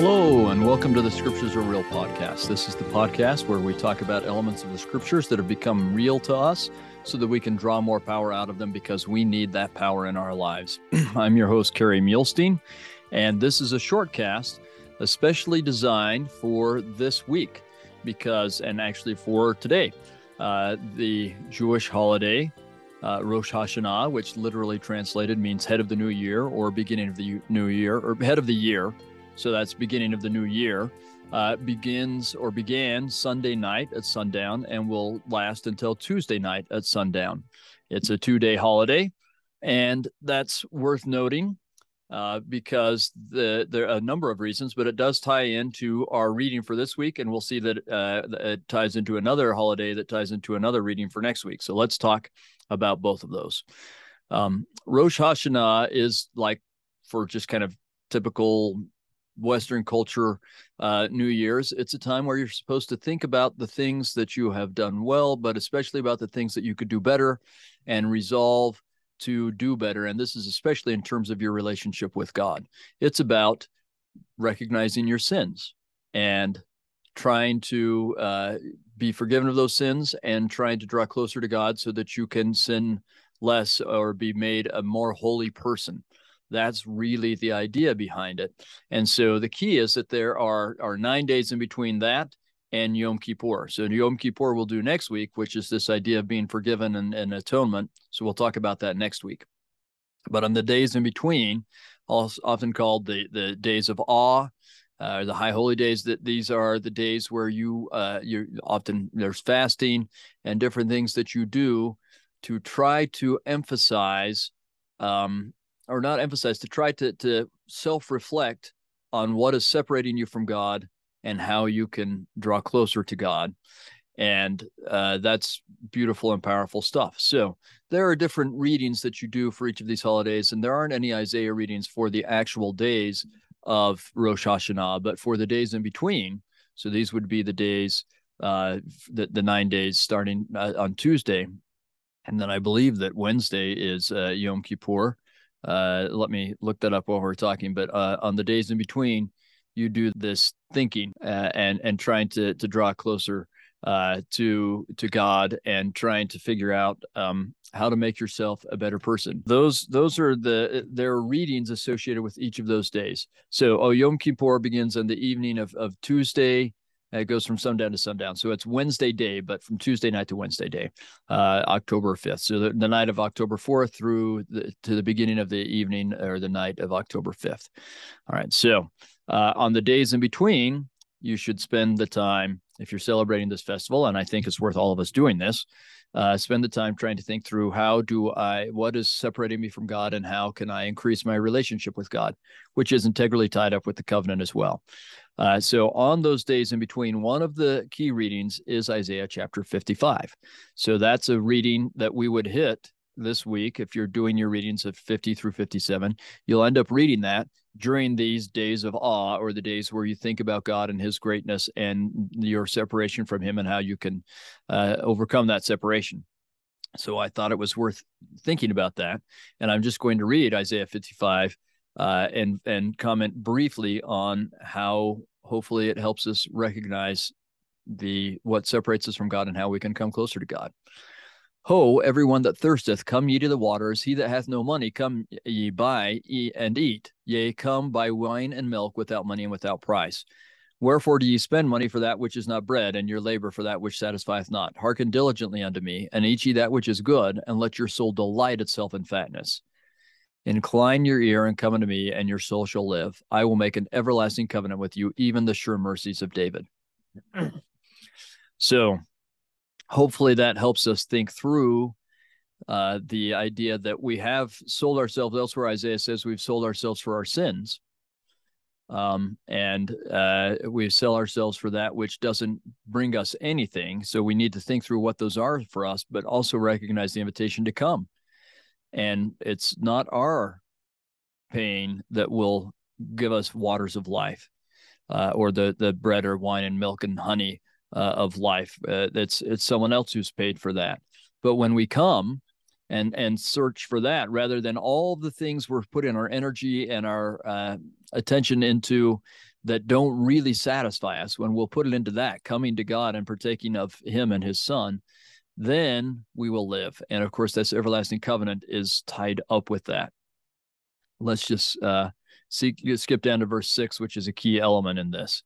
Hello, and welcome to the Scriptures Are Real podcast. This is the podcast where we talk about elements of the Scriptures that have become real to us so that we can draw more power out of them because we need that power in our lives. I'm your host, Kerry Mielstein, and this is a short cast especially designed for this week because, and actually for today, the Jewish holiday, Rosh Hashanah, which literally translated means head of the new year or beginning of the new year or head of the year. So that's beginning of the new year, began Sunday night at sundown and will last until Tuesday night at sundown. It's a two-day holiday, and that's worth noting because there are a number of reasons, but it does tie into our reading for this week, and we'll see that it ties into another holiday that ties into another reading for next week. So let's talk about both of those. Rosh Hashanah is like for just kind of typical Western culture, New Year's. It's a time where you're supposed to think about the things that you have done well, but especially about the things that you could do better and resolve to do better. And this is especially in terms of your relationship with God. It's about recognizing your sins and trying to be forgiven of those sins and trying to draw closer to God so that you can sin less or be made a more holy person. That's really the idea behind it. And so the key is that there are 9 days in between that and Yom Kippur. So Yom Kippur we'll do next week, which is this idea of being forgiven and atonement. So we'll talk about that next week. But on the days in between, often called the Days of Awe, or the High Holy Days, that these are the days where there's fasting and different things that you do to try to try to self-reflect on what is separating you from God and how you can draw closer to God. And that's beautiful and powerful stuff. So there are different readings that you do for each of these holidays, and there aren't any Isaiah readings for the actual days of Rosh Hashanah, but for the days in between. So these would be the days, the 9 days starting on Tuesday. And then I believe that Wednesday is Yom Kippur. Let me look that up while we're talking, but on the days in between, you do this thinking and trying to draw closer to God and trying to figure out how to make yourself a better person. Those are there are readings associated with each of those days. So Yom Kippur begins on the evening of Tuesday. It goes from sundown to sundown. So it's Wednesday day, but from Tuesday night to Wednesday day, October 5th. So the night of October 4th through to the beginning of the evening or the night of October 5th. All right. So on the days in between, you should spend the time, if you're celebrating this festival, and I think it's worth all of us doing this, spend the time trying to think through what is separating me from God and how can I increase my relationship with God, which is integrally tied up with the covenant as well. So on those days in between, one of the key readings is Isaiah chapter 55. So that's a reading that we would hit this week. If you're doing your readings of 50 through 57, you'll end up reading that during these days of awe, or the days where you think about God and his greatness and your separation from him and how you can overcome that separation. So I thought it was worth thinking about that. And I'm just going to read Isaiah 55 and comment briefly on how hopefully it helps us recognize what separates us from God and how we can come closer to God. Ho, everyone that thirsteth, come ye to the waters. He that hath no money, come ye buy and eat. Yea, come buy wine and milk without money and without price. Wherefore do ye spend money for that which is not bread, and your labor for that which satisfieth not? Hearken diligently unto me, and eat ye that which is good, and let your soul delight itself in fatness. Incline your ear and come unto me, and your soul shall live. I will make an everlasting covenant with you, even the sure mercies of David. So hopefully that helps us think through the idea that we have sold ourselves. Elsewhere, Isaiah says we've sold ourselves for our sins, and we sell ourselves for that which doesn't bring us anything. So we need to think through what those are for us, but also recognize the invitation to come. And it's not our pain that will give us waters of life, or the bread or wine and milk and honey of life. It's someone else who's paid for that. But when we come and search for that, rather than all the things we're putting our energy and our attention into that don't really satisfy us, when we'll put it into that, coming to God and partaking of him and his son, then we will live. And of course, this everlasting covenant is tied up with that. Let's just skip down to verse 6, which is a key element in this.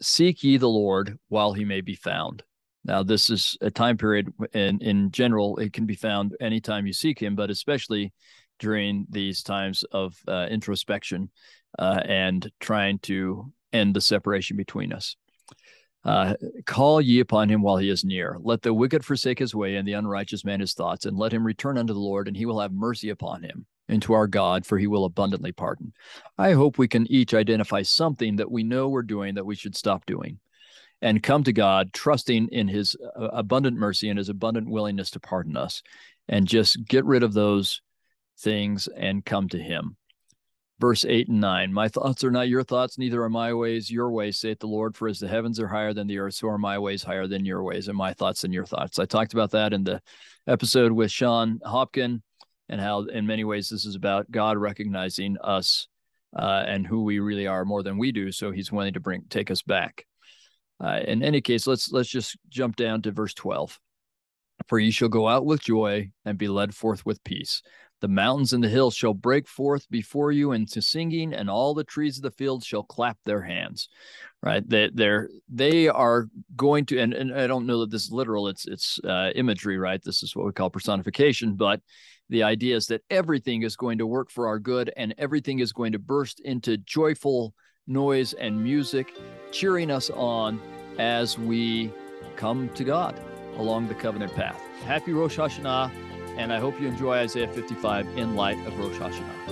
Seek ye the Lord while he may be found. Now, this is a time period, and in general, it can be found anytime you seek him, but especially during these times of introspection and trying to end the separation between us. Call ye upon him while he is near. Let the wicked forsake his way, and the unrighteous man his thoughts, and let him return unto the Lord, and he will have mercy upon him, and to our God, for he will abundantly pardon. I hope we can each identify something that we know we're doing that we should stop doing, and come to God, trusting in his abundant mercy and his abundant willingness to pardon us, and just get rid of those things and come to him. Verse 8 and 9, my thoughts are not your thoughts, neither are my ways your ways, saith the Lord, for as the heavens are higher than the earth, so are my ways higher than your ways, and my thoughts than your thoughts. I talked about that in the episode with Sean Hopkin, and how in many ways this is about God recognizing us and who we really are more than we do, so he's willing to take us back. In any case, let's just jump down to verse 12. For ye shall go out with joy, and be led forth with peace. The mountains and the hills shall break forth before you into singing, and all the trees of the field shall clap their hands. Right? They are going to, and I don't know that this is literal, it's imagery, right? This is what we call personification, but the idea is that everything is going to work for our good, and everything is going to burst into joyful noise and music, cheering us on as we come to God along the covenant path. Happy Rosh Hashanah. And I hope you enjoy Isaiah 55 in light of Rosh Hashanah.